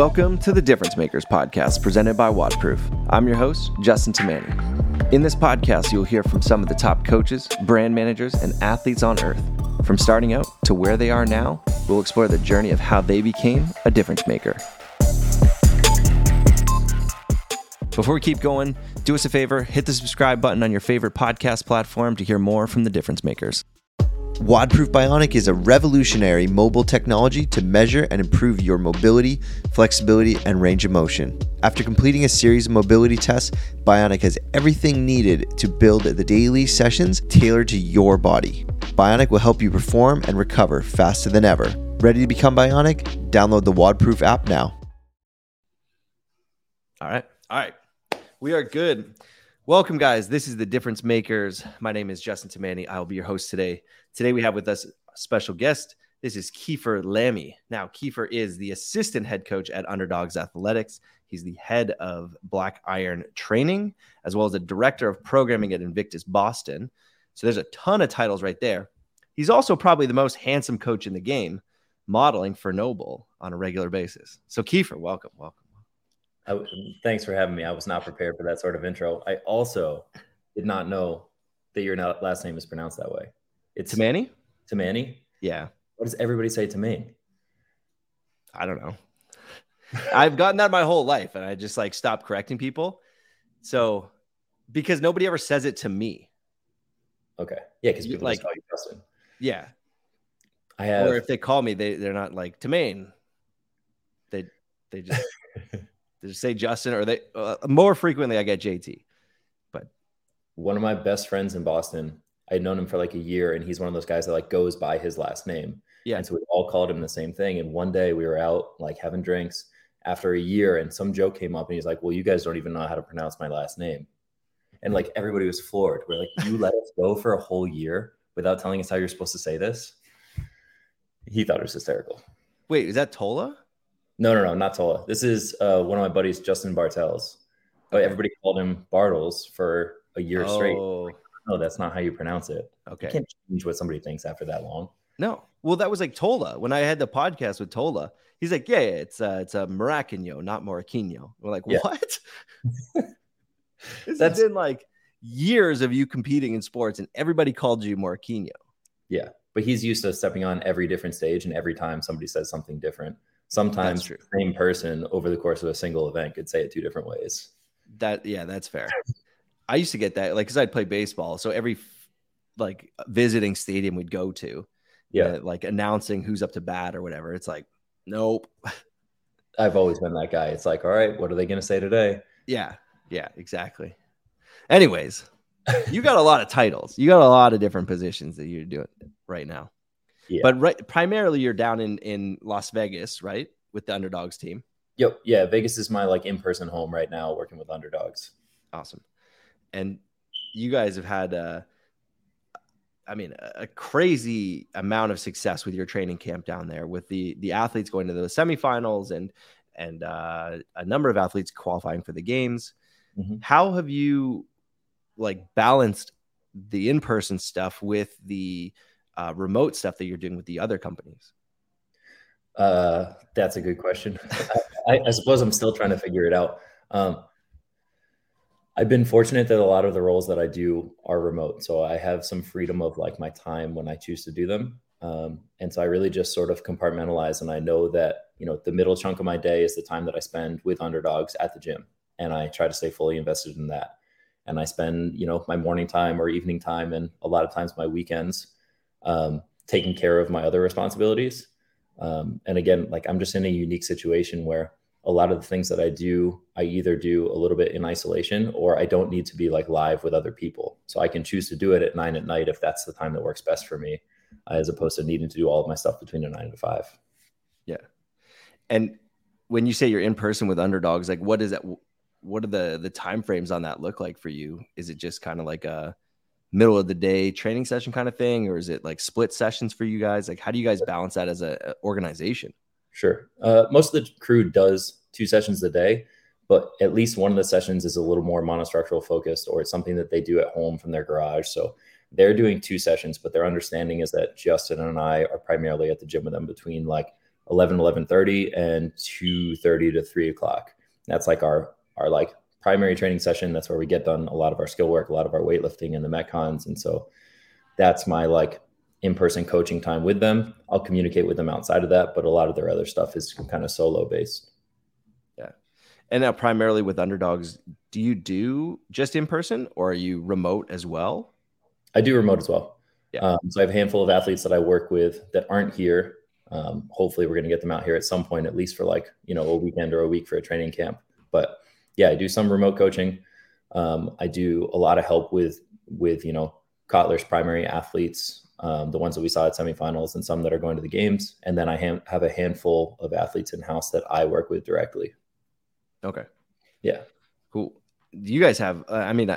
Welcome to the Difference Makers podcast presented by WODProof. I'm your host, Justin Tamani. In this podcast, you'll hear from some of the top coaches, brand managers, and athletes on earth. From starting out to where they are now, we'll explore the journey of how they became a difference maker. Before we keep going, do us a favor, hit the subscribe button on your favorite podcast platform to hear more from the Difference Makers. WODProof Bionic is a revolutionary mobile technology to measure and improve your mobility, flexibility, and range of motion. After completing a series of mobility tests, Bionic has everything needed to build the daily sessions tailored to your body. Bionic will help you perform and recover faster than ever. Ready to become Bionic? Download the WODProof app now. All right. We are good. Welcome, guys. This is The Difference Makers. My name is Justin Tamani. I will be your host today. Today, we have with us a special guest. This is Kiefer Lammi. Now, Kiefer is the assistant head coach at Underdogs Athletics. He's the head of Black Iron Training, as well as the director of programming at Invictus Boston. So there's a ton of titles right there. He's also probably the most handsome coach in the game, modeling for Noble on a regular basis. So, Kiefer, welcome. Thanks for having me. I was not prepared for that sort of intro. I also did not know that your last name is pronounced that way. It's Tamani? Tamani? Yeah. What does everybody say to me? I don't know. I've gotten that my whole life, and I just stopped correcting people. So, because nobody ever says it to me. Okay. Yeah, because people just call you Justin. Yeah. I have. Or if they call me, they're not like Tamane. They just. They just say Justin, or they more frequently I get JT. But one of my best friends in Boston, I'd known him for a year, and he's one of those guys that goes by his last name. Yeah. And so we all called him the same thing. And one day we were out having drinks after a year, and some joke came up, and he's like, "Well, you guys don't even know how to pronounce my last name," and everybody was floored. We're like, "You let us go for a whole year without telling us how you're supposed to say this?" He thought it was hysterical. Wait, is that Tola? No, not Tola. This is one of my buddies, Justin Bartels. Okay. Everybody called him Bartles for a year straight. No, that's not how you pronounce it. Okay. You can't change what somebody thinks after that long. No. Well, that was Tola. When I had the podcast with Tola, he's like, yeah, it's a Morquinho, not Morquinho. We're like, what? That's been years of you competing in sports, and everybody called you Morquinho. Yeah, but he's used to stepping on every different stage, and every time somebody says something different. Sometimes the same person over the course of a single event could say it two different ways. That's fair. I used to get that because I'd play baseball. So every visiting stadium we'd go to, announcing who's up to bat or whatever. It's nope. I've always been that guy. It's all right, what are they going to say today? Yeah, exactly. Anyways, you got a lot of titles. You got a lot of different positions that you're doing right now. Yeah. But primarily you're down in Las Vegas, right? With the Underdogs team. Yep. Yeah. Vegas is my in-person home right now, working with Underdogs. Awesome. And you guys have had, a crazy amount of success with your training camp down there with the athletes going to the semifinals and a number of athletes qualifying for the games. Mm-hmm. How have you balanced the in-person stuff with the remote stuff that you're doing with the other companies? That's a good question. I suppose I'm still trying to figure it out. I've been fortunate that a lot of the roles that I do are remote. So I have some freedom of my time when I choose to do them. And so I really just sort of compartmentalize. And I know that, the middle chunk of my day is the time that I spend with Underdogs at the gym. And I try to stay fully invested in that. And I spend, my morning time or evening time, and a lot of times my weekends, taking care of my other responsibilities. And again, I'm just in a unique situation where a lot of the things that I do, I either do a little bit in isolation, or I don't need to be live with other people. So I can choose to do it at 9 p.m. if that's the time that works best for me, as opposed to needing to do all of my stuff between 9 and 5. Yeah. And when you say you're in person with Underdogs, what is that? What are the timeframes on that look like for you? Is it just kind of a middle of the day training session kind of thing? Or is it split sessions for you guys? How do you guys balance that as a organization? Sure. Most of the crew does 2 sessions a day, but at least one of the sessions is a little more monostructural focused, or it's something that they do at home from their garage. So they're doing 2 sessions, but their understanding is that Justin and I are primarily at the gym with them between 11:30 and 2:30 to 3 o'clock. That's like our like primary training session. That's where we get done a lot of our skill work, a lot of our weightlifting and the metcons. And so that's my like in-person coaching time with them. I'll communicate with them outside of that, but a lot of their other stuff is kind of solo based. Yeah. And now primarily with Underdogs, do you do just in person or are you remote as well? I do remote as well. Yeah. So I have a handful of athletes that I work with that aren't here. Hopefully we're going to get them out here at some point, at least for like, you know, a weekend or a week for a training camp. But yeah, I do some remote coaching. I do a lot of help with, you know, Cutler's primary athletes, the ones that we saw at semifinals and some that are going to the games. And then I have a handful of athletes in house that I work with directly. Okay. Yeah. Cool. Do you guys have, I mean,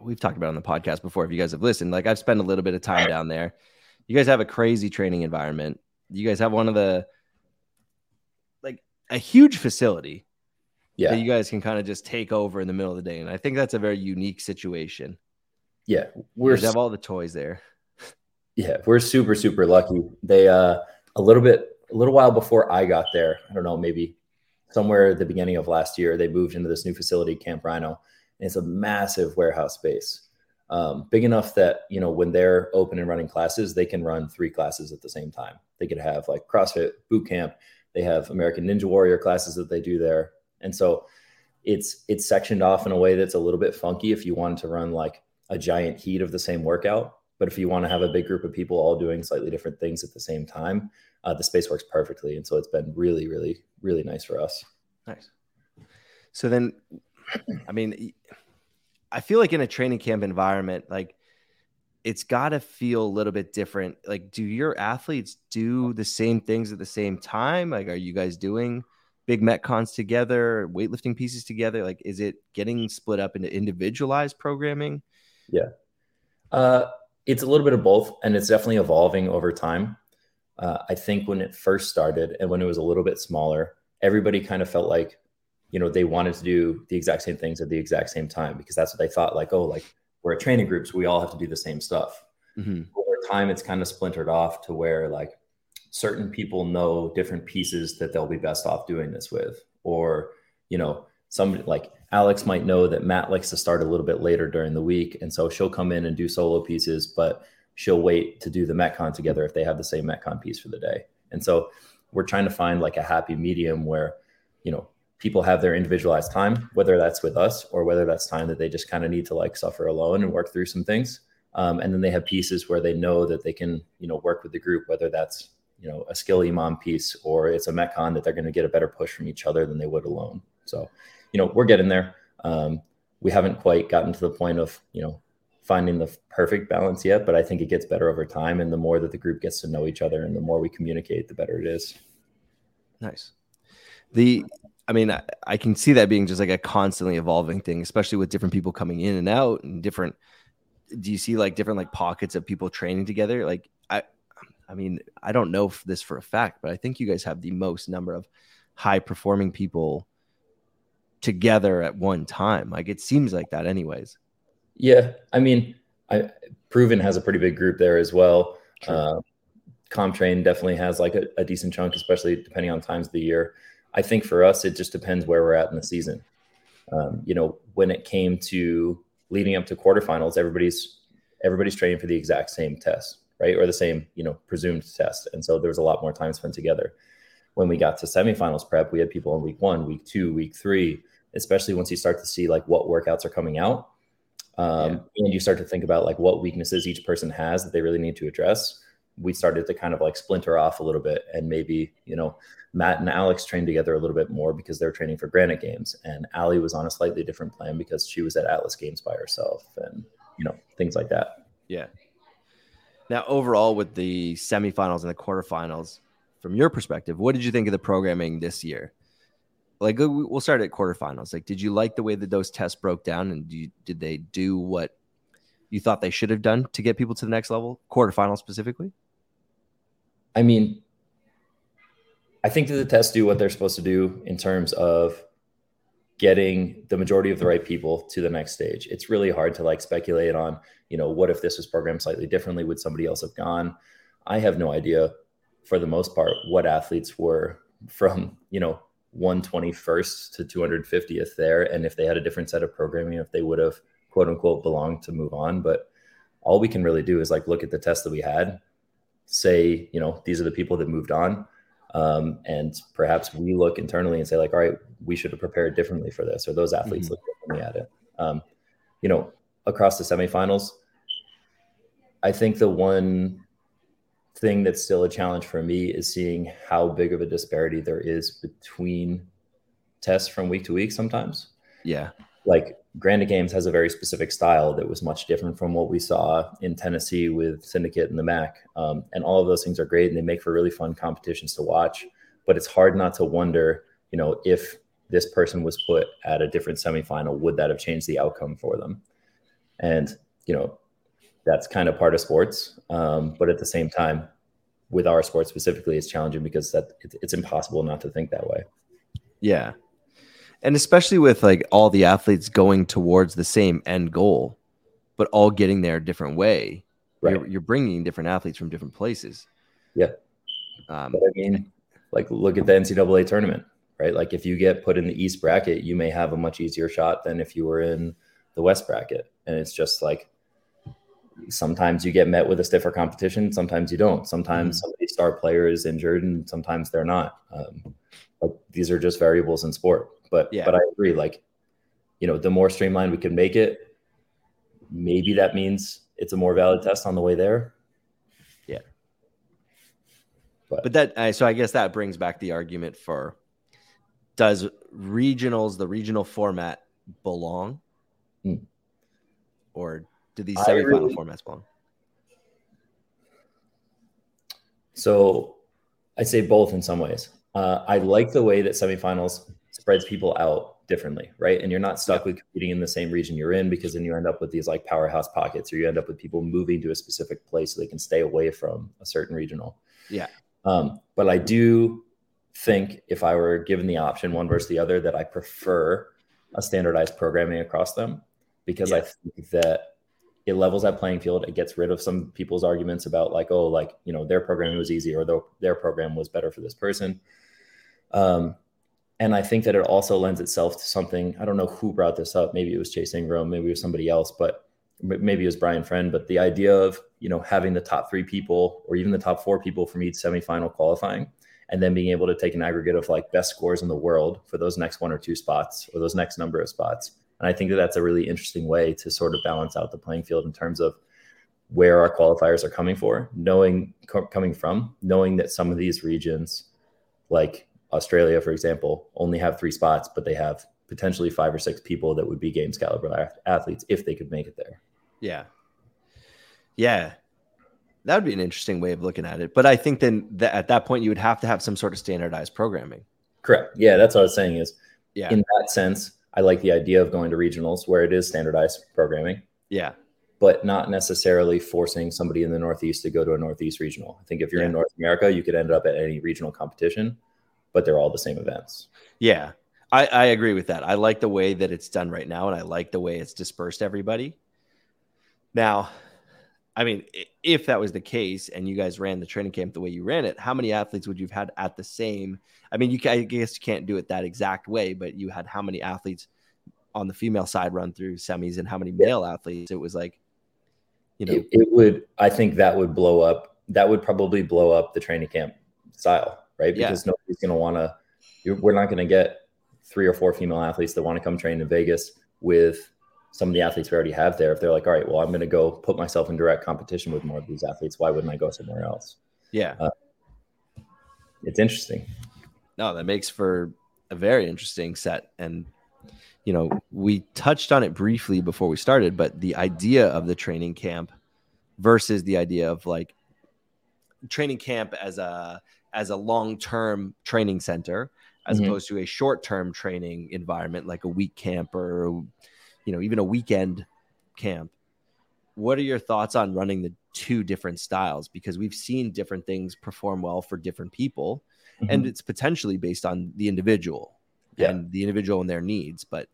we've talked about it on the podcast before. If you guys have listened, like I've spent a little bit of time down there. You guys have a crazy training environment. You guys have one of the, like a huge facility that you guys can kind of just take over in the middle of the day. And I think that's a very unique situation. Yeah. We have all the toys there. Yeah. We're super, super lucky. They, a little while before I got there, I don't know, maybe somewhere at the beginning of last year, they moved into this new facility, Camp Rhino. And it's a massive warehouse space. Big enough that, you know, when they're open and running classes, they can run three classes at the same time. They could have like CrossFit boot camp. They have American Ninja Warrior classes that they do there. And so it's sectioned off in a way that's a little bit funky if you wanted to run like a giant heat of the same workout. But if you want to have a big group of people all doing slightly different things at the same time, the space works perfectly. And so it's been really, really, really nice for us. Nice. So then, I mean, I feel like in a training camp environment, like it's got to feel a little bit different. Like, do your athletes do the same things at the same time? Like, are you guys doing big metcons together, weightlifting pieces together? Like, is it getting split up into individualized programming? Yeah. It's a little bit of both, and it's definitely evolving over time. I think when it first started and when it was a little bit smaller, everybody kind of felt like, you know, they wanted to do the exact same things at the exact same time because that's what they thought, like, oh, like we're a training group, so we all have to do the same stuff. Mm-hmm. Over time, it's kind of splintered off to where like certain people know different pieces that they'll be best off doing this with. Or, you know, somebody like Alex might know that Matt likes to start a little bit later during the week. And so she'll come in and do solo pieces, but she'll wait to do the metcon together if they have the same metcon piece for the day. And so we're trying to find like a happy medium where, you know, people have their individualized time, whether that's with us or whether that's time that they just kind of need to like suffer alone and work through some things. And then they have pieces where they know that they can, you know, work with the group, whether that's, you know, a skill imam piece or it's a metcon that they're going to get a better push from each other than they would alone. So, you know, we're getting there. We haven't quite gotten to the point of, you know, finding the perfect balance yet, but I think it gets better over time. And the more that the group gets to know each other and the more we communicate, the better it is. Nice. I can see that being just like a constantly evolving thing, especially with different people coming in and out and different. Do you see like different like pockets of people training together? Like, I mean, I don't know this for a fact, but I think you guys have the most number of high performing people together at one time. Like it seems like that anyways. Yeah. I mean, Proven has a pretty big group there as well. Comtrain definitely has like a decent chunk, especially depending on times of the year. I think for us, it just depends where we're at in the season. You know, when it came to leading up to quarterfinals, everybody's training for the exact same test, right? Or the same, you know, presumed test. And so there was a lot more time spent together. When we got to semifinals prep, we had people in week 1, week 2, week 3, especially once you start to see like what workouts are coming out. And you start to think about like what weaknesses each person has that they really need to address. We started to kind of like splinter off a little bit, and maybe, you know, Matt and Alex trained together a little bit more because they're training for Granite Games, and Allie was on a slightly different plan because she was at Atlas Games by herself, and, you know, things like that. Yeah. Now, overall with the semifinals and the quarterfinals, from your perspective, what did you think of the programming this year? Like, we'll start at quarterfinals. Like, did you like the way that those tests broke down, and did they do what you thought they should have done to get people to the next level, quarterfinals specifically? I mean, I think that the tests do what they're supposed to do in terms of getting the majority of the right people to the next stage. It's really hard to like speculate on, you know, what if this was programmed slightly differently? Would somebody else have gone? I have no idea for the most part, what athletes were from, 121st to 250th there. And if they had a different set of programming, if they would have quote unquote belonged to move on. But all we can really do is look at the test that we had, say, these are the people that moved on. And perhaps we look internally and say all right, we should have prepared differently for this, or those athletes look differently at it. Across the semifinals, I think the one thing that's still a challenge for me is seeing how big of a disparity there is between tests from week to week sometimes. Yeah. Granite Games has a very specific style that was much different from what we saw in Tennessee with Syndicate and the MAC. And all of those things are great, and they make for really fun competitions to watch. But it's hard not to wonder, if this person was put at a different semifinal, would that have changed the outcome for them? And, that's kind of part of sports. But at the same time, with our sport specifically, it's challenging because it's impossible not to think that way. Yeah. And especially with all the athletes going towards the same end goal, but all getting there a different way. Right. You're bringing different athletes from different places. Yeah. But look at the NCAA tournament, right? If you get put in the East bracket, you may have a much easier shot than if you were in the West bracket. And it's just sometimes you get met with a stiffer competition. Sometimes you don't. Sometimes somebody's star player is injured and sometimes they're not. These are just variables in sport. But yeah. But I agree, the more streamlined we can make it, maybe that means it's a more valid test on the way there. Yeah. But so I guess that brings back the argument for, does the regional format belong? Mm. Or do these semifinal formats belong? So I'd say both in some ways. I like the way that semifinals spreads people out differently, right? And you're not stuck with competing in the same region you're in, because then you end up with these powerhouse pockets, or you end up with people moving to a specific place so they can stay away from a certain regional. Yeah. But I do think if I were given the option one versus the other, that I prefer a standardized programming across them, because I think that it levels that playing field. It gets rid of some people's arguments about their programming was easy, or their program was better for this person. And I think that it also lends itself to something. I don't know who brought this up. Maybe it was Chase Ingram. Maybe it was somebody else, but maybe it was Brian Friend. But the idea of, having the top three people or even the top four people from each semifinal qualifying, and then being able to take an aggregate of best scores in the world for those next one or two spots, or those next number of spots. And I think that that's a really interesting way to sort of balance out the playing field in terms of where our qualifiers are coming from, knowing that some of these regions, Australia, for example, only have three spots, but they have potentially five or six people that would be games caliber athletes if they could make it there. Yeah. Yeah. That would be an interesting way of looking at it. But I think then that at that point, you would have to have some sort of standardized programming. Correct. Yeah. That's what I was saying is in that sense, I like the idea of going to regionals where it is standardized programming. Yeah. But not necessarily forcing somebody in the Northeast to go to a Northeast regional. I think if you're in North America, you could end up at any regional competition, but they're all the same events. Yeah, I agree with that. I like the way that it's done right now, and I like the way it's dispersed everybody. Now, if that was the case and you guys ran the training camp the way you ran it, how many athletes would you have had at the same? I guess you can't do it that exact way, but you had how many athletes on the female side run through semis and how many male athletes? It was I think that would blow up. That would probably blow up the training camp style. Right. Because nobody's going to we're not going to get three or four female athletes that want to come train in Vegas with some of the athletes we already have there. If they're all right, well, I'm going to go put myself in direct competition with more of these athletes, why wouldn't I go somewhere else? Yeah. It's interesting. No, that makes for a very interesting set. And, we touched on it briefly before we started, but the idea of the training camp versus the idea of training camp as a long-term training center, as opposed to a short-term training environment, like a week camp or, even a weekend camp. What are your thoughts on running the two different styles? Because we've seen different things perform well for different people, and it's potentially based on the individual and the individual and their needs. But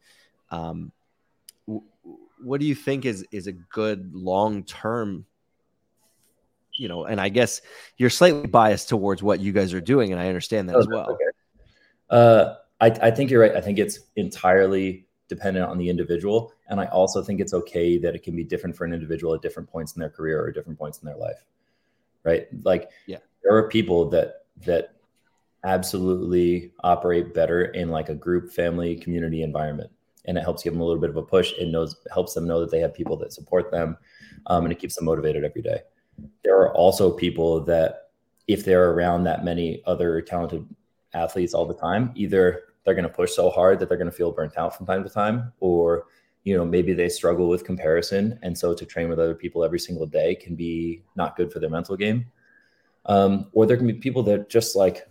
what do you think is a good long-term you know, and I guess you're slightly biased towards what you guys are doing, and I understand that as well. Okay. I think you're right. I think it's entirely dependent on the individual. And I also think it's okay that it can be different for an individual at different points in their career or different points in their life. Right. Like, yeah, there are people that absolutely operate better in like a group, family, community environment. And it helps give them a little bit of a push and helps them know that they have people that support them. And it keeps them motivated every day. There are also people that if they're around that many other talented athletes all the time, either they're going to push so hard that they're going to feel burnt out from time to time, or, you know, maybe they struggle with comparison. And so to train with other people every single day can be not good for their mental game. Or there can be people that just like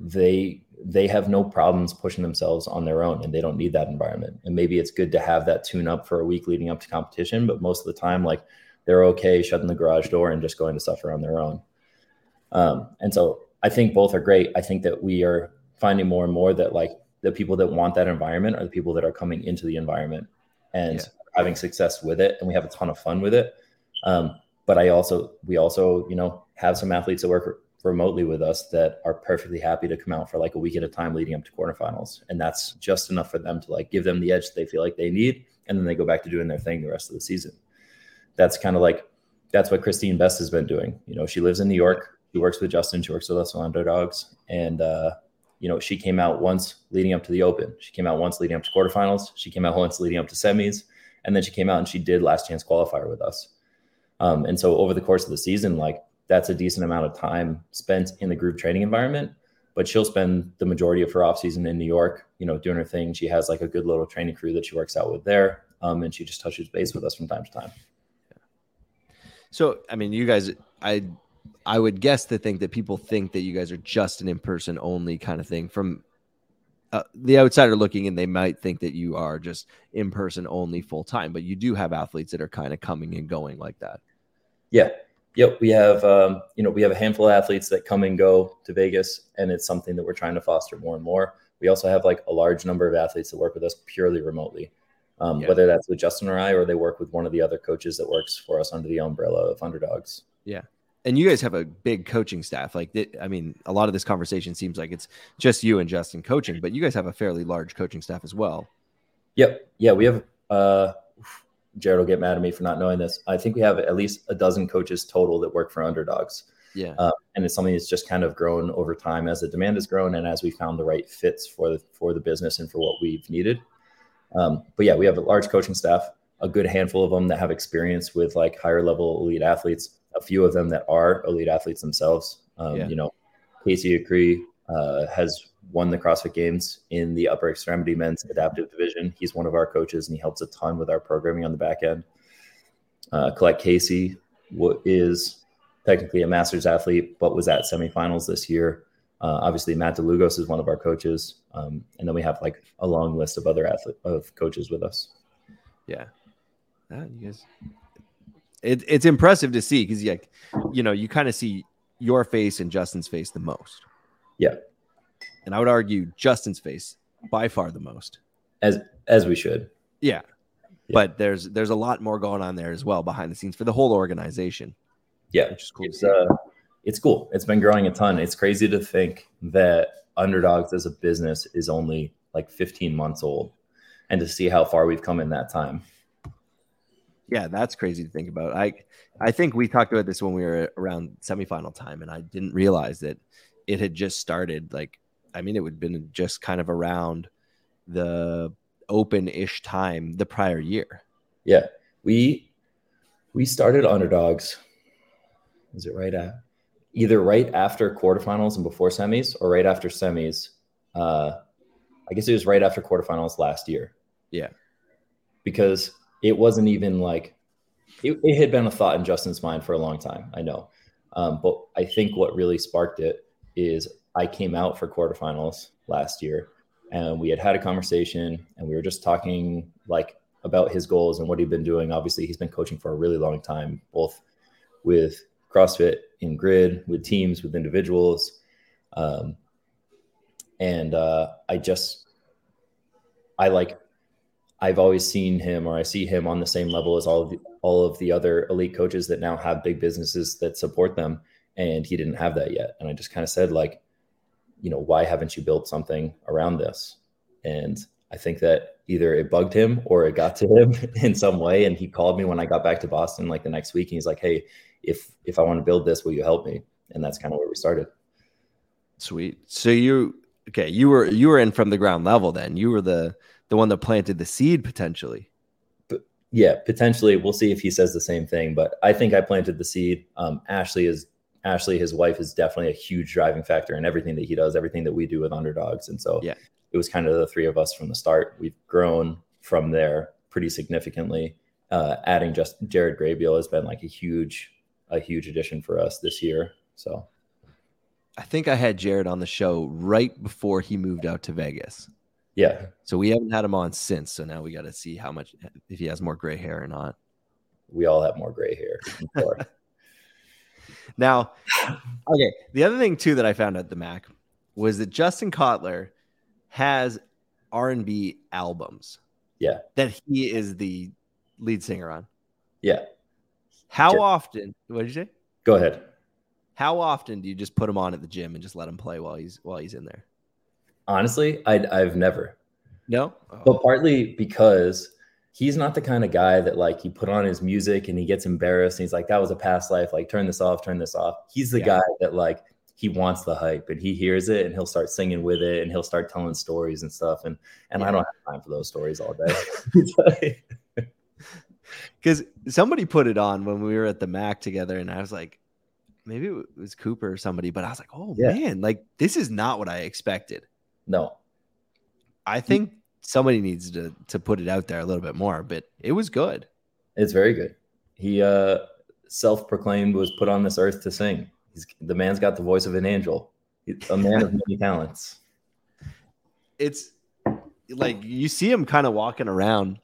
they have no problems pushing themselves on their own and they don't need that environment. And maybe it's good to have that tune up for a week leading up to competition, but most of the time, like, they're okay shutting the garage door and just going to suffer on their own. And so I think both are great. I think that we are finding more and more that like the people that want that environment are the people that are coming into the environment and having success with it. And we have a ton of fun with it. But we also, you know, have some athletes that work remotely with us that are perfectly happy to come out for like a week at a time leading up to quarterfinals. And that's just enough for them to like give them the edge that they feel like they need. And then they go back to doing their thing the rest of the season. That's kind of like, that's what Christine Best has been doing. You know, she lives in New York. She works with Justin. She works with us on Underdogs. And, you know, she came out once leading up to the Open. She came out once leading up to quarterfinals. She came out once leading up to semis. And then she came out and she did last chance qualifier with us. And so over the course of the season, like, that's a decent amount of time spent in the group training environment. But she'll spend the majority of her off season in New York, you know, doing her thing. She has like a good little training crew that she works out with there. And she just touches base with us from time to time. So, I mean, you guys, I would guess to think that people think that you guys are just an in-person only kind of thing. From the outsider looking in, they might think that you are just in-person only full-time, but you do have athletes that are kind of coming and going like that. Yeah. Yep. We have, you know, we have a handful of athletes that come and go to Vegas, and it's something that we're trying to foster more and more. We also have like a large number of athletes that work with us purely remotely. Whether that's with Justin or I, or they work with one of the other coaches that works for us under the umbrella of Underdogs. Yeah. And you guys have a big coaching staff. Like, I mean, a lot of this conversation seems like it's just you and Justin coaching, but you guys have a fairly large coaching staff as well. Yep. Yeah. We have, Jared will get mad at me for not knowing this. I think we have at least a dozen coaches total that work for Underdogs. Yeah. And it's something that's just kind of grown over time as the demand has grown. And as we found the right fits for the business and for what we've needed. But yeah, we have a large coaching staff, a good handful of them that have experience with like higher level elite athletes, a few of them that are elite athletes themselves. You know, Casey Agree has won the CrossFit Games in the upper extremity men's adaptive division. He's one of our coaches and he helps a ton with our programming on the back end. Collect Casey is technically a master's athlete, but was at semifinals this year. Obviously, Matt DeLugos is one of our coaches. And then we have like a long list of other coaches with us. Yeah. You guys, it's impressive to see because, like, you know, you kind of see your face and Justin's face the most. Yeah. And I would argue Justin's face by far the most. As we should. Yeah. But there's a lot more going on there as well behind the scenes for the whole organization. Yeah. Which is cool. It's cool. It's been growing a ton. It's crazy to think that Underdogs as a business is only like 15 months old and to see how far we've come in that time. Yeah, that's crazy to think about. I think we talked about this when we were around semifinal time, and I didn't realize that it had just started. Like, I mean, it would have been just kind of around the open-ish time the prior year. Yeah. We started Underdogs. Is it right at? Either right after quarterfinals and before semis or right after semis. I guess it was right after quarterfinals last year. Yeah. Because it wasn't even like it had been a thought in Justin's mind for a long time. I know. But I think what really sparked it is I came out for quarterfinals last year and we had a conversation and we were just talking like about his goals and what he'd been doing. Obviously, he's been coaching for a really long time, both with CrossFit, in grid, with teams, with individuals. I I've always seen him, or I see him on the same level as all of the other elite coaches that now have big businesses that support them. And he didn't have that yet. And I just kind of said, like, you know, why haven't you built something around this? And I think that either it bugged him or it got to him in some way. And he called me when I got back to Boston, like the next week. And he's like, hey, if I want to build this, will you help me? And that's kind of where we started. Sweet. So you were in from the ground level then. You were the one that planted the seed potentially. But yeah, potentially. We'll see if he says the same thing, but I think I planted the seed. Ashley, his wife, is definitely a huge driving factor in everything that he does, everything that we do with Underdogs. And so It was kind of the three of us from the start. We've grown from there pretty significantly. Adding just Jared Grabiel has been like a huge addition for us this year. So I think I had Jared on the show right before he moved out to Vegas. Yeah. So we haven't had him on since. So now we got to see how much, if he has more gray hair or not. We all have more gray hair. Now, okay. The other thing too that I found at the Mac was that Justin Cutler has R&B albums. Yeah. That he is the lead singer on. Yeah. How often, what did you say? Go ahead. How often do you just put him on at the gym and just let him play while he's in there? Honestly, I've never. No? Oh. But partly because he's not the kind of guy that, like, you put on his music and he gets embarrassed and he's like, that was a past life. Like, turn this off. He's the guy that, like, he wants the hype and he hears it and he'll start singing with it and he'll start telling stories and stuff. And I don't have time for those stories all day. Because somebody put it on when we were at the Mac together and I was like, maybe it was Cooper or somebody, but I was like, man, like, this is not what I expected. No. I think somebody needs to put it out there a little bit more, but it was good. It's very good. He self-proclaimed was put on this earth to sing. The man's got the voice of an angel. He's a man of many talents. It's like you see him kind of walking around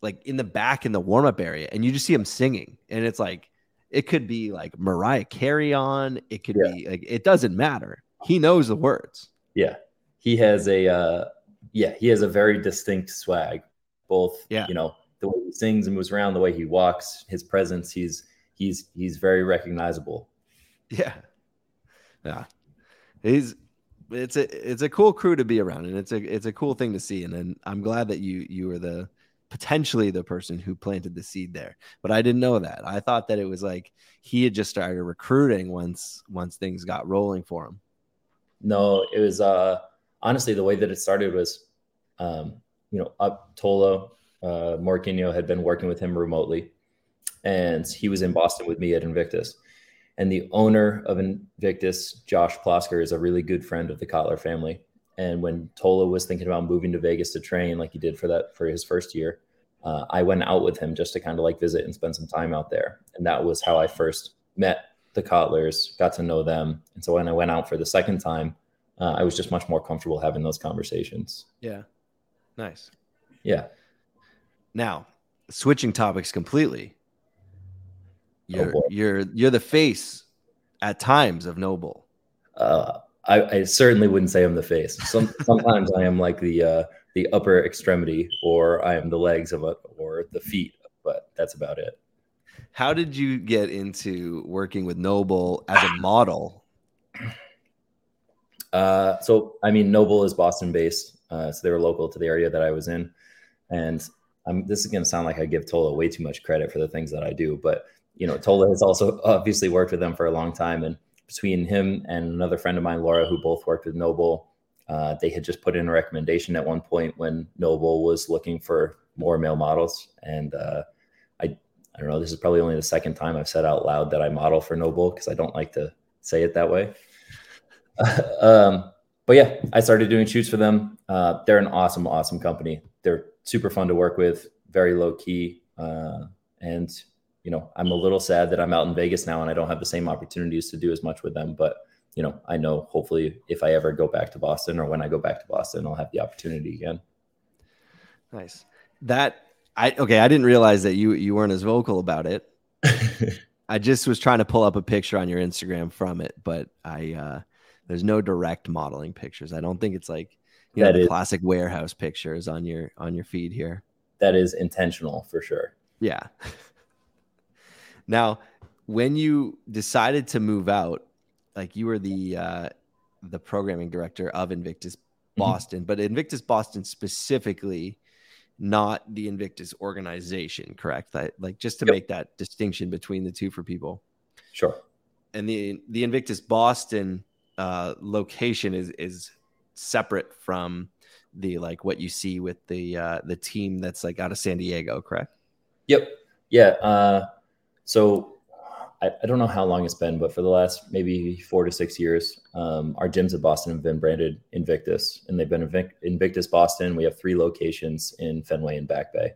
like in the back in the warm-up area and you just see him singing. And it's like, it could be like Mariah Carey on. It could be like, it doesn't matter. He knows the words. Yeah. He has a very distinct swag, both, you know, the way he sings and moves around, the way he walks, his presence, he's very recognizable. Yeah. Yeah. It's a cool crew to be around and it's a cool thing to see. And then I'm glad that you were potentially the person who planted the seed there, but I didn't know that. I thought that it was like he had just started recruiting once things got rolling for him. No, it was honestly the way that it started was, Tola Morquinho had been working with him remotely, and he was in Boston with me at Invictus. And the owner of Invictus, Josh Plosker, is a really good friend of the Cutler family. And when Tola was thinking about moving to Vegas to train, like he did for his first year, I went out with him just to kind of like visit and spend some time out there. And that was how I first met the Cutlers, got to know them. And so when I went out for the second time, I was just much more comfortable having those conversations. Yeah. Nice. Yeah. Now, switching topics completely. You're the face at times of Noble. I certainly wouldn't say I'm the face. Sometimes I am like the upper extremity, or I am the legs or the feet, but that's about it. How did you get into working with Noble as a model? Noble is Boston based. So they were local to the area that I was in. And this is going to sound like I give Tola way too much credit for the things that I do, but you know, Tola has also obviously worked with them for a long time. And between him and another friend of mine, Laura, who both worked with Noble, they had just put in a recommendation at one point when Noble was looking for more male models. And I don't know, this is probably only the second time I've said out loud that I model for Noble because I don't like to say it that way. I started doing shoots for them. They're an awesome, awesome company. They're super fun to work with, very low key. And you know, I'm a little sad that I'm out in Vegas now and I don't have the same opportunities to do as much with them. But, you know, I know hopefully if I ever go back to Boston or when I go back to Boston, I'll have the opportunity again. Nice. I didn't realize that you weren't as vocal about it. I just was trying to pull up a picture on your Instagram from it, but there's no direct modeling pictures. I don't think it's like, you know, the classic warehouse pictures on your feed here. that is intentional for sure. Yeah. Now, when you decided to move out, like you were the programming director of Invictus Boston, mm-hmm. but Invictus Boston specifically, not the Invictus organization, correct? Like just to make that distinction between the two for people. Sure. And the Invictus Boston location is separate from the, like what you see with the team that's like out of San Diego, correct? Yep. Yeah. So I don't know how long it's been, but for the last maybe 4 to 6 years, our gyms in Boston have been branded Invictus, and they've been Invictus Boston. We have 3 locations in Fenway and Back Bay.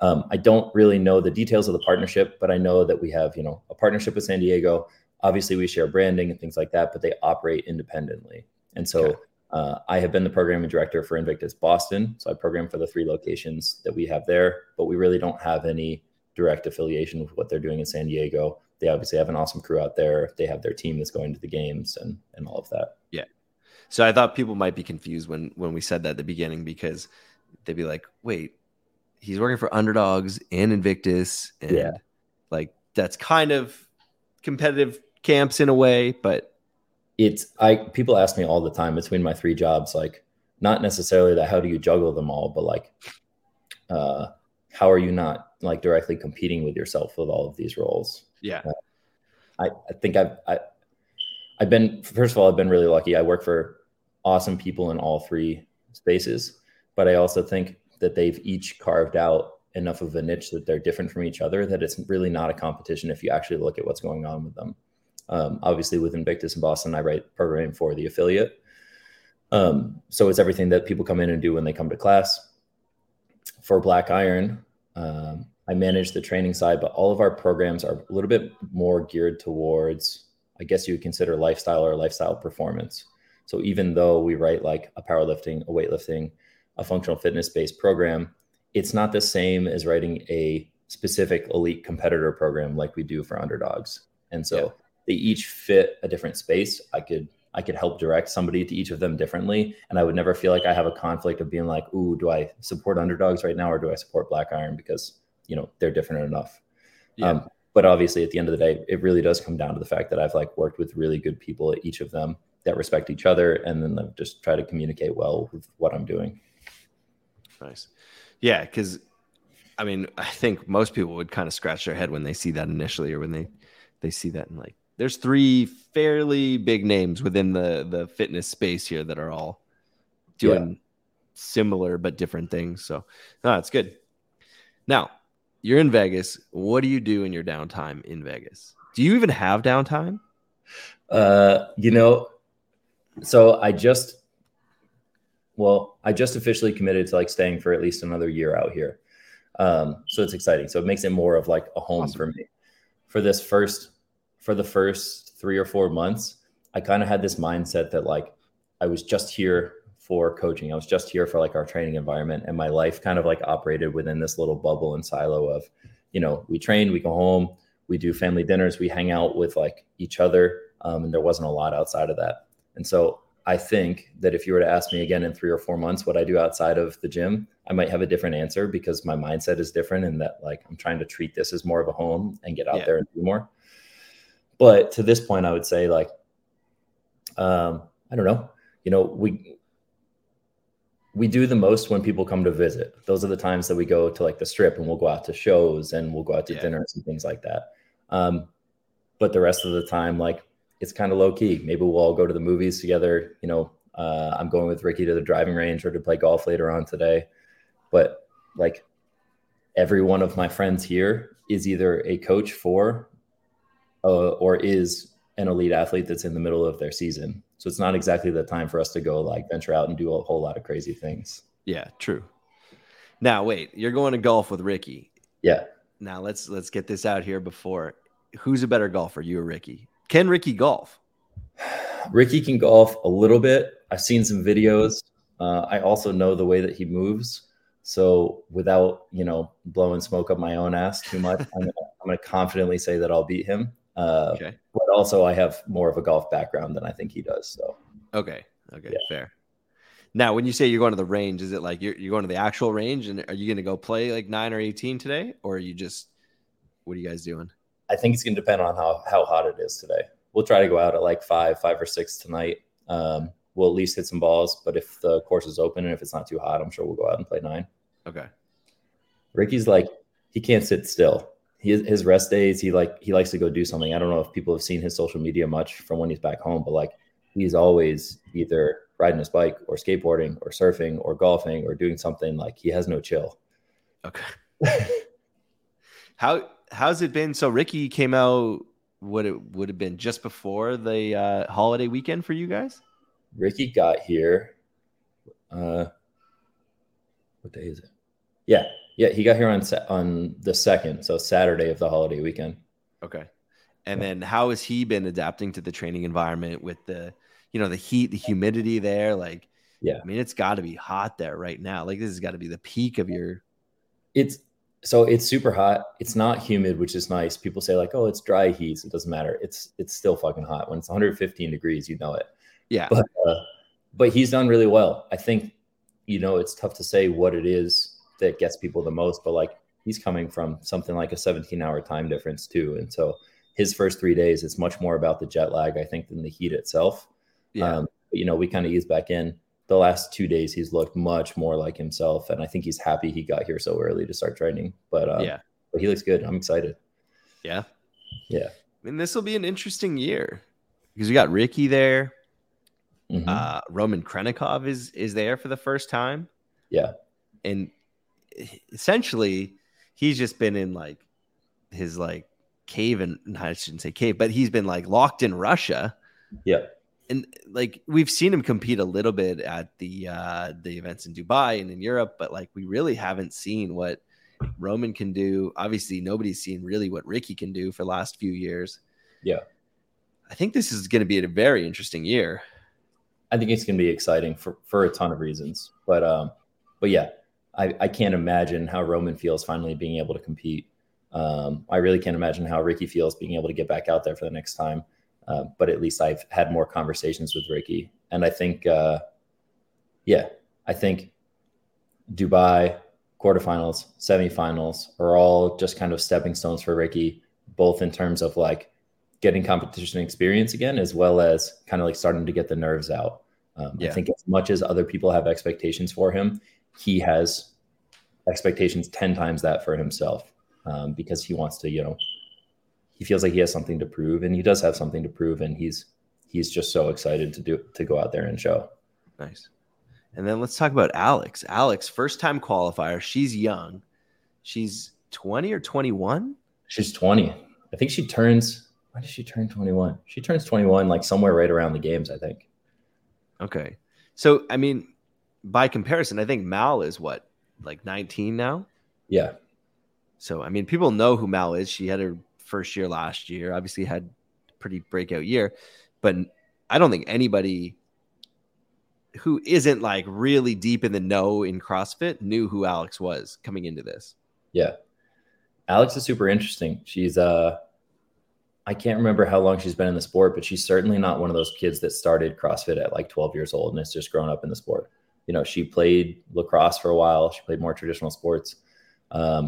I don't really know the details of the partnership, but I know that we have, a partnership with San Diego. Obviously, we share branding and things like that, but they operate independently. And so I have been the programming director for Invictus Boston. So I program for the 3 locations that we have there, but we really don't have any direct affiliation with what they're doing in San Diego. They obviously have an awesome crew out there. They have their team that's going to the games and all of that. Yeah. So I thought people might be confused when we said that at the beginning, because they'd be like, wait, he's working for Underdogs and Invictus. And like, that's kind of competitive camps in a way, but people ask me all the time between my 3 jobs, like not necessarily that, how do you juggle them all? But like, how are you not like directly competing with yourself with all of these roles? Yeah. I think I've been, first of all, I've been really lucky. I work for awesome people in all 3 spaces, but I also think that they've each carved out enough of a niche that they're different from each other, that it's really not a competition if you actually look at what's going on with them. Obviously with Invictus in Boston, I write programming for the affiliate. So it's everything that people come in and do when they come to class. For Black Iron, I manage the training side, but all of our programs are a little bit more geared towards, I guess you would consider lifestyle or lifestyle performance. So even though we write like a powerlifting, a weightlifting, a functional fitness-based program, it's not the same as writing a specific elite competitor program like we do for Underdogs. And so they each fit a different space. I could help direct somebody to each of them differently. And I would never feel like I have a conflict of being like, ooh, do I support Underdogs right now or do I support Black Iron? Because, they're different enough. Yeah. But obviously at the end of the day, it really does come down to the fact that I've like worked with really good people at each of them that respect each other. And then I've just try to communicate well with what I'm doing. Nice. Yeah. Cause I mean, I think most people would kind of scratch their head when they see that initially, or when they see that, and like, there's 3 fairly big names within the fitness space here that are all doing similar but different things. So no, it's good. Now you're in Vegas. What do you do in your downtime in Vegas? Do you even have downtime? So I just officially committed to like staying for at least another year out here. So it's exciting. So it makes it more of like a home for me. For the first 3 or 4 months, I kind of had this mindset that like I was just here for coaching. I was just here for like our training environment, and my life kind of like operated within this little bubble and silo of, we train, we go home, we do family dinners, we hang out with like each other. And there wasn't a lot outside of that. And so I think that if you were to ask me again in 3 or 4 months what I do outside of the gym, I might have a different answer, because my mindset is different, and that like I'm trying to treat this as more of a home and get out there and do more. But to this point, I would say like, I don't know, we do the most when people come to visit. Those are the times that we go to like the strip, and we'll go out to shows, and we'll go out to dinners and things like that. But the rest of the time, like it's kind of low key. Maybe we'll all go to the movies together. I'm going with Ricky to the driving range or to play golf later on today. But like every one of my friends here is either a coach for or is an elite athlete that's in the middle of their season. So it's not exactly the time for us to go like venture out and do a whole lot of crazy things. Yeah, true. Now, wait, you're going to golf with Ricky. Yeah. Now let's get this out here before. Who's a better golfer, you or Ricky? Can Ricky golf? Ricky can golf a little bit. I've seen some videos. I also know the way that he moves. So without, blowing smoke up my own ass too much, I'm going to confidently say that I'll beat him. But also I have more of a golf background than I think he does. So, okay. Fair. Now, when you say you're going to the range, is it like you're going to the actual range, and are you going to go play like 9 or 18 today, or are you just, what are you guys doing? I think it's going to depend on how hot it is today. We'll try to go out at like 5 or 6 tonight. We'll at least hit some balls, but if the course is open and if it's not too hot, I'm sure we'll go out and play 9. Okay. Ricky's like, he can't sit still. His rest days, he likes to go do something. I don't know if people have seen his social media much from when he's back home, but like he's always either riding his bike or skateboarding or surfing or golfing or doing something. Like he has no chill. Okay. How's it been? So Ricky came out, what it would have been just before the holiday weekend for you guys? Ricky got here. What day is it? Yeah, he got here on the 2nd, so Saturday of the holiday weekend. Okay. And then how has he been adapting to the training environment with the, you know, the heat, the humidity there? Like, yeah, I mean, it's got to be hot there right now. Like, this has got to be the peak of your. It's super hot. It's not humid, which is nice. People say like, oh, it's dry heat, so it doesn't matter. It's still fucking hot. When it's 115 degrees, you know it. Yeah. But he's done really well. I think, you know, it's tough to say what it is that gets people the most, but like he's coming from something like a 17-hour time difference too. And so his first 3 days, it's much more about the jet lag, I think, than the heat itself. Yeah. But, you know, we kind of ease back in. The last 2 days, he's looked much more like himself. And I think he's happy he got here so early to start training, but he looks good. I'm excited. Yeah. Yeah. I mean, this will be an interesting year because we got Ricky there. Mm-hmm. Roman Krennikov is there for the first time. Yeah. And essentially he's just been in like his like cave, and I shouldn't say cave, but he's been like locked in Russia. Yeah. And like we've seen him compete a little bit at the events in Dubai and in Europe, but like we really haven't seen what Roman can do. Obviously nobody's seen really what Ricky can do for the last few years. Yeah. I think this is going to be a very interesting year. I think it's going to be exciting for a ton of reasons, but yeah, I can't imagine how Roman feels finally being able to compete. I really can't imagine how Ricky feels being able to get back out there for the next time. But at least I've had more conversations with Ricky, and I think, I think Dubai quarterfinals, semifinals are all just kind of stepping stones for Ricky, both in terms of like getting competition experience again, as well as kind of like starting to get the nerves out. I think as much as other people have expectations for him, he has expectations 10 times that for himself, because he wants to, you know, he feels like he has something to prove, and he does have something to prove. And he's just so excited to go out there and show. Nice. And then let's talk about Alex. Alex, first time qualifier. She's young. She's 20 or 21. She's 20. I think she turns, why does she turn 21? She turns 21, like somewhere right around the games, I think. Okay. So, I mean, by comparison, I think Mal is what, like 19 now? Yeah. So, I mean, people know who Mal is. She had her first year last year, obviously had a pretty breakout year, but I don't think anybody who isn't like really deep in the know in CrossFit knew who Alex was coming into this. Yeah. Alex is super interesting. She's, I can't remember how long she's been in the sport, but she's certainly not one of those kids that started CrossFit at like 12 years old and has just grown up in the sport. You know, she played lacrosse for a while. She played more traditional sports.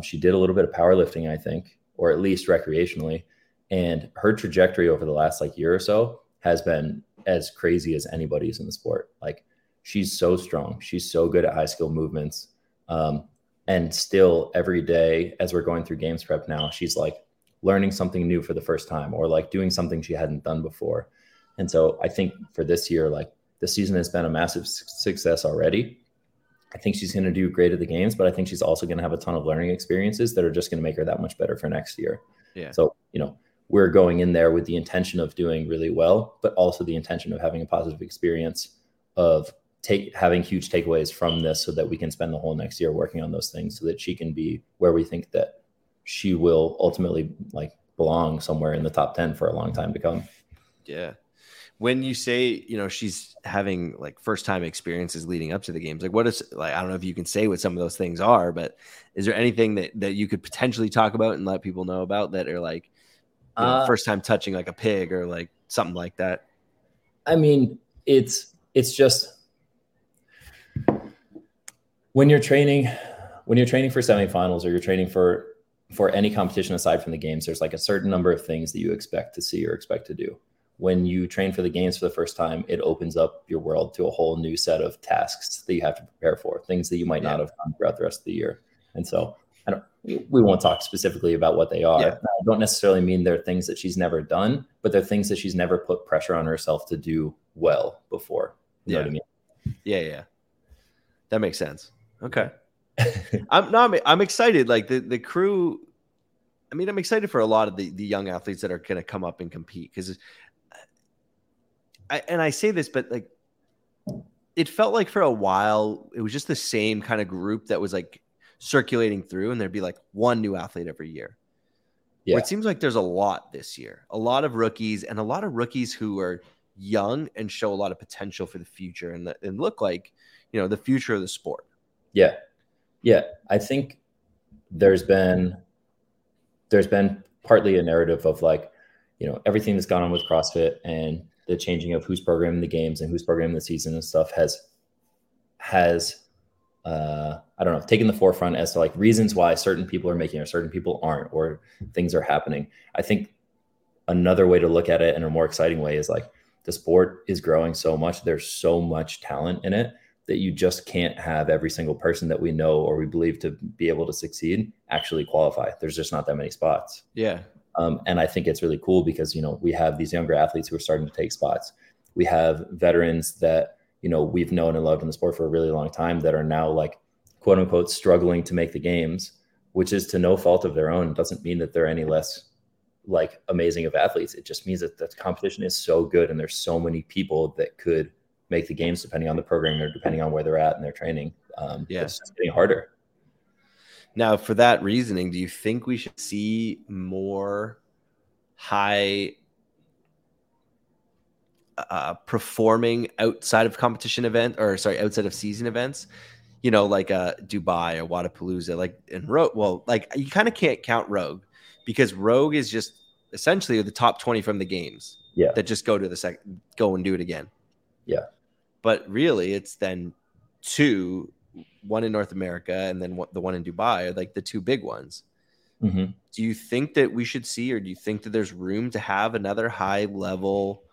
She did a little bit of powerlifting, I think, or at least recreationally. And her trajectory over the last like year or so has been as crazy as anybody's in the sport. Like she's so strong. She's so good at high skill movements. And still every day as we're going through games prep now, she's like learning something new for the first time, or like doing something she hadn't done before. And so I think for this year, like the season has been a massive success already. I think she's going to do great at the games, but I think she's also going to have a ton of learning experiences that are just going to make her that much better for next year. Yeah. So, you know, we're going in there with the intention of doing really well, but also the intention of having a positive experience, of having huge takeaways from this, so that we can spend the whole next year working on those things, so that she can be where we think that she will ultimately like belong, somewhere in the top 10 for a long time to come. Yeah. When you say, you know, she's having like first time experiences leading up to the games, like what is, like, I don't know if you can say what some of those things are, but is there anything that you could potentially talk about and let people know about that are like, you know, first time touching like a pig or like something like that? I mean, it's just, when you're training for semifinals, or you're training for any competition aside from the games, there's like a certain number of things that you expect to see or expect to do. When you train for the games for the first time, it opens up your world to a whole new set of tasks that you have to prepare for, things that you might not have done throughout the rest of the year. And so we won't talk specifically about what they are. Yeah. I don't necessarily mean they're things that she's never done, but they're things that she's never put pressure on herself to do well before. You know what I mean? Yeah. Yeah. That makes sense. Okay. I'm excited. Like the crew, I mean, I'm excited for a lot of the young athletes that are going to come up and compete. Cause I say this, but like, it felt like for a while, it was just the same kind of group that was like circulating through, and there'd be like one new athlete every year. Yeah. Where it seems like there's a lot this year, a lot of rookies, and a lot of rookies who are young and show a lot of potential for the future and look like, you know, the future of the sport. Yeah. Yeah. I think there's been partly a narrative of like, you know, everything that's gone on with CrossFit and the changing of who's programming the games and who's programming the season and stuff has taken the forefront as to like reasons why certain people are making or certain people aren't, or things are happening. I think another way to look at it, and a more exciting way, is like the sport is growing so much. There's so much talent in it that you just can't have every single person that we know or we believe to be able to succeed actually qualify. There's just not that many spots. Yeah. And I think it's really cool because, you know, we have these younger athletes who are starting to take spots. We have veterans that, you know, we've known and loved in the sport for a really long time that are now like, quote unquote, struggling to make the games, which is to no fault of their own. It doesn't mean that they're any less like amazing of athletes. It just means that the competition is so good and there's so many people that could make the games depending on the program or depending on where they're at in their training. It's just getting harder. Now, for that reasoning, do you think we should see more high performing outside of season events? You know, like Dubai or Wadapalooza, like in Rogue. Well, like you kind of can't count Rogue because Rogue is just essentially the top 20 from the games that just go to the second, go and do it again. Yeah. But really, it's then one in North America and then the one in Dubai are like the two big ones. Mm-hmm. Do you think that we should see, or do you think that there's room to have another high level,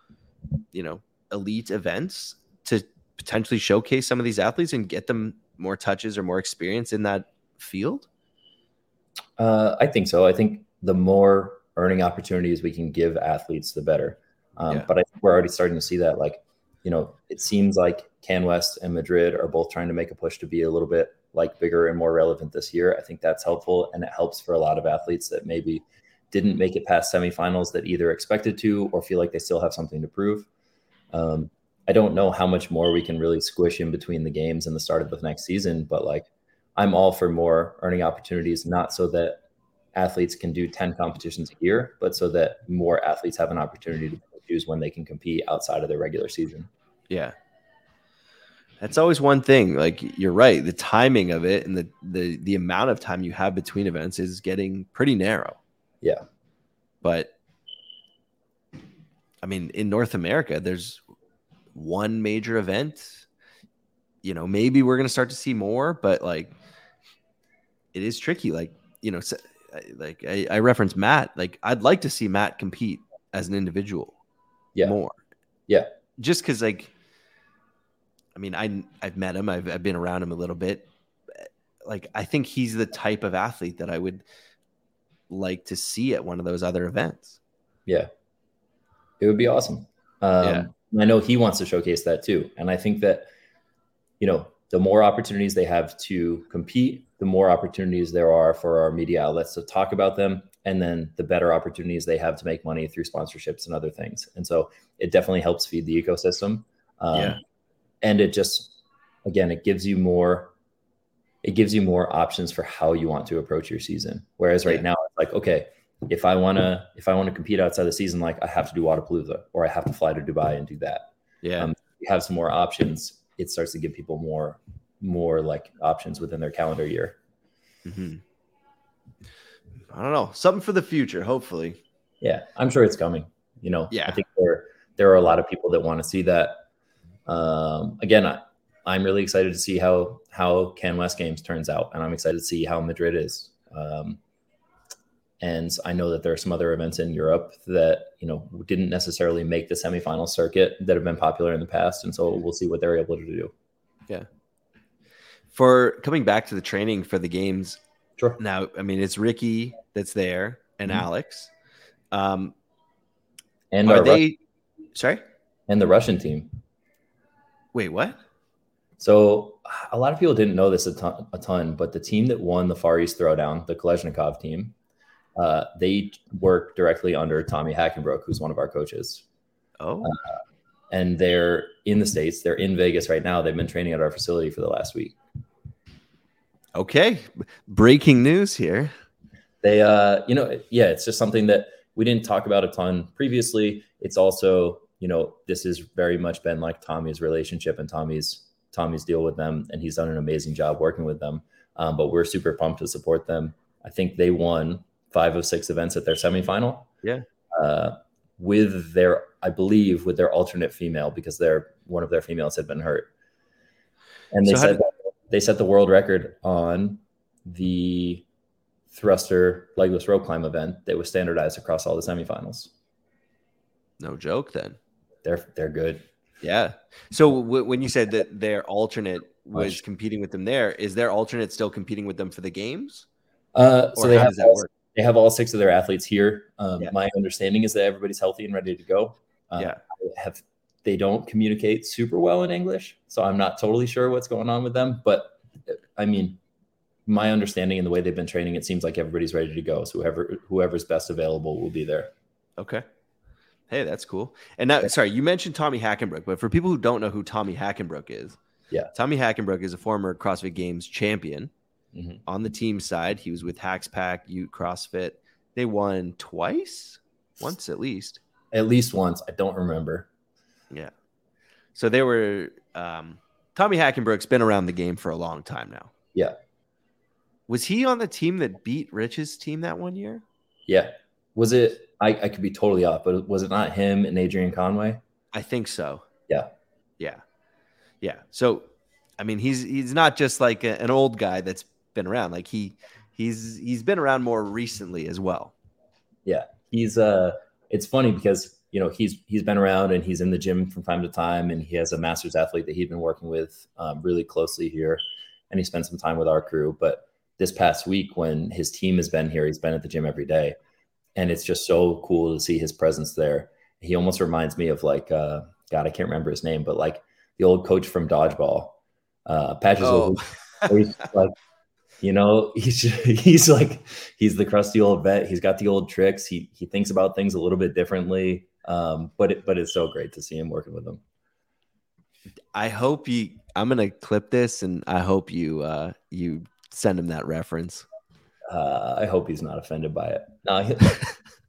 you know, elite events to potentially showcase some of these athletes and get them more touches or more experience in that field? I think so. I think the more earning opportunities we can give athletes, the better. But I think we're already starting to see that. Like, you know, it seems like Can West and Madrid are both trying to make a push to be a little bit like bigger and more relevant this year. I think that's helpful, and it helps for a lot of athletes that maybe didn't make it past semifinals that either expected to or feel like they still have something to prove. I don't know how much more we can really squish in between the games and the start of the next season, but like I'm all for more earning opportunities, not so that athletes can do 10 competitions a year, but so that more athletes have an opportunity to choose when they can compete outside of their regular season. Yeah. That's always one thing. Like you're right. The timing of it and the amount of time you have between events is getting pretty narrow. Yeah. But I mean, in North America, there's one major event, you know, maybe we're going to start to see more, but like it is tricky. Like, you know, like I referenced Matt, like I'd like to see Matt compete as an individual. Yeah. More. Yeah. Just because, like, I mean, I've met him. I've been around him a little bit. Like, I think he's the type of athlete that I would like to see at one of those other events. Yeah. It would be awesome. I know he wants to showcase that too. And I think that, you know, the more opportunities they have to compete, the more opportunities there are for our media outlets to talk about them. And then the better opportunities they have to make money through sponsorships and other things. And so it definitely helps feed the ecosystem. And it just, again, it gives you more options for how you want to approach your season. Whereas right now it's like, okay, if I want to compete outside the season, like I have to do Wadapalooza or I have to fly to Dubai and do that. Yeah. You have some more options. It starts to give people more like options within their calendar year. Mm-hmm. I don't know. Something for the future, hopefully. Yeah, I'm sure it's coming. You know, I think there are a lot of people that want to see that. Again, I, I'm really excited to see how Can West Games turns out, and I'm excited to see how Madrid is. And I know that there are some other events in Europe that, you know, didn't necessarily make the semifinal circuit that have been popular in the past. And so we'll see what they're able to do. Yeah. For coming back to the training for the games. Sure. Now, I mean, it's Ricky that's there and mm-hmm. Alex. And are they, sorry? And the Russian team. Wait, what? So a lot of people didn't know this a ton, but the team that won the Far East Throwdown, the Kolesnikov team, they work directly under Tommy Hackenbrook, who's one of our coaches. Oh. And they're in the States. They're in Vegas right now. They've been training at our facility for the last week. Okay. Breaking news here. They, it's just something that we didn't talk about a ton previously. It's also, you know, this has very much been like Tommy's relationship and Tommy's deal with them. And he's done an amazing job working with them. But we're super pumped to support them. I think they won 5 of 6 events at their semifinal. Yeah. With their alternate female, because one of their females had been hurt. And they set the world record on the thruster legless rope climb event that was standardized across all the semifinals. No joke then. They're good. Yeah. So when you said that their alternate was competing with them there, is their alternate still competing with them for the games? Does that work? They have all 6 of their athletes here. My understanding is that everybody's healthy and ready to go. They don't communicate super well in English, so I'm not totally sure what's going on with them. But I mean, my understanding and the way they've been training, it seems like everybody's ready to go. So whoever's best available will be there. Okay. Hey, that's cool. And now, sorry, you mentioned Tommy Hackenbrook, but for people who don't know who Tommy Hackenbrook is, yeah, Tommy Hackenbrook is a former CrossFit Games champion. Mm-hmm. On the team side, he was with Hacks Pack, Ute, CrossFit. They won twice? Once at least. At least once. I don't remember. Yeah. So they were Tommy Hackenbrook's been around the game for a long time now. Yeah. Was he on the team that beat Rich's team that one year? Yeah. Was it – I could be totally off, but was it not him and Adrian Conway? I think so. Yeah. Yeah. Yeah. So, I mean, he's not just like an old guy that's been around, like he's been around more recently as well. Yeah, he's it's funny because, you know, he's been around and he's in the gym from time to time, and he has a master's athlete that he'd been working with really closely here, and he spent some time with our crew. But this past week, when his team has been here, he's been at the gym every day, and it's just so cool to see his presence there. He almost reminds me of like God, I can't remember his name, but like the old coach from dodgeball, Patches. Oh. He's like, you know, he's the crusty old vet. He's got the old tricks. He thinks about things a little bit differently. But it's so great to see him working with them. I'm going to clip this, and I hope you send him that reference. I hope he's not offended by it. No,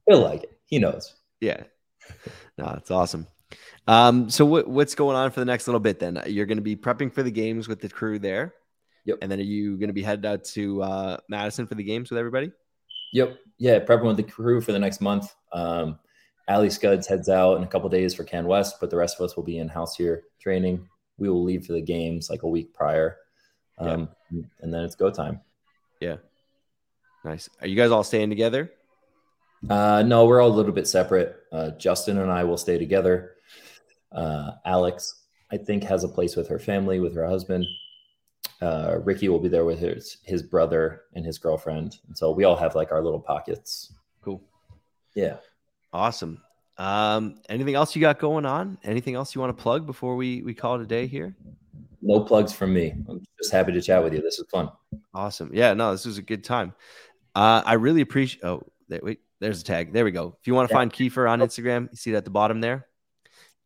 he'll like it. He knows. Yeah. No, it's awesome. So what's going on for the next little bit then? You're going to be prepping for the games with the crew there. Yep. And then are you going to be headed out to Madison for the games with everybody? Yep. Yeah, prepping with the crew for the next month. Allie Scuds heads out in a couple days for Can West, but the rest of us will be in-house here training. We will leave for the games like a week prior. And then it's go time. Yeah. Nice. Are you guys all staying together? No, we're all a little bit separate. Justin and I will stay together. Alex, I think, has a place with her family, with her husband. Ricky will be there with his brother and his girlfriend. And so we all have like our little pockets. Cool. Yeah. Awesome. Anything else you got going on? Anything else you want to plug before we call it a day here? No plugs from me. I'm just happy to chat with you. This was fun. Awesome. Yeah, no, this was a good time. I really appreciate... Oh, wait. There's a tag. There we go. If you want to find Kiefer on Instagram, you see it at the bottom there,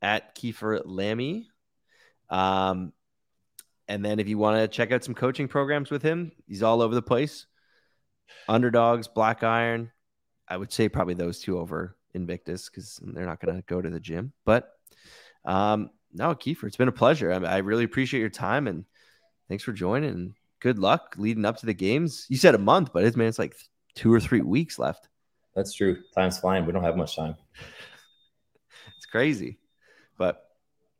at Kiefer Lammi. And then if you want to check out some coaching programs with him, he's all over the place. Underdogs, Black Iron. I would say probably those 2 over Invictus, because they're not going to go to the gym. But no, Kiefer, it's been a pleasure. I really appreciate your time, and thanks for joining. And good luck leading up to the games. You said a month, but it's like 2 or 3 weeks left. That's true. Time's flying. We don't have much time. It's crazy. But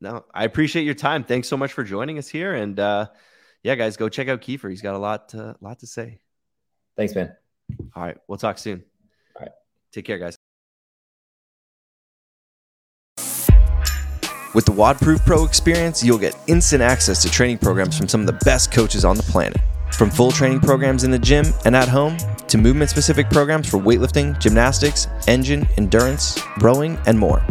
No, I appreciate your time. Thanks so much for joining us here. And yeah, guys, go check out Kiefer. He's got a lot to say. Thanks, man. All right. We'll talk soon. All right. Take care, guys. With the WODProof Pro experience, you'll get instant access to training programs from some of the best coaches on the planet. From full training programs in the gym and at home to movement-specific programs for weightlifting, gymnastics, engine, endurance, rowing, and more.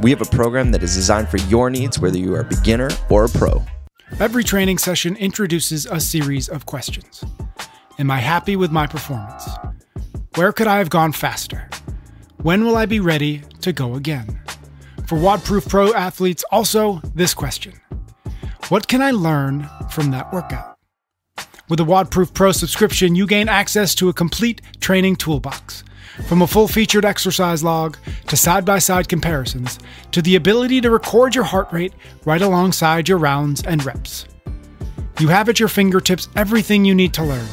We have a program that is designed for your needs, whether you are a beginner or a pro. Every training session introduces a series of questions. Am I happy with my performance? Where could I have gone faster? When will I be ready to go again? For WODProof Pro athletes, also this question: what can I learn from that workout? With a WODProof Pro subscription, you gain access to a complete training toolbox. From a full-featured exercise log to side-by-side comparisons to the ability to record your heart rate right alongside your rounds and reps. You have at your fingertips everything you need to learn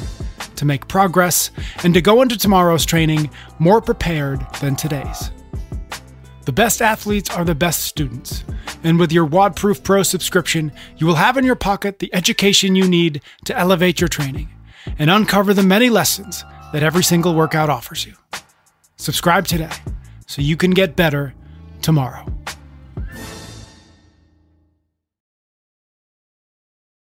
to make progress and to go into tomorrow's training more prepared than today's. The best athletes are the best students, and with your WODProof Pro subscription, you will have in your pocket the education you need to elevate your training and uncover the many lessons that every single workout offers you. Subscribe today so you can get better tomorrow.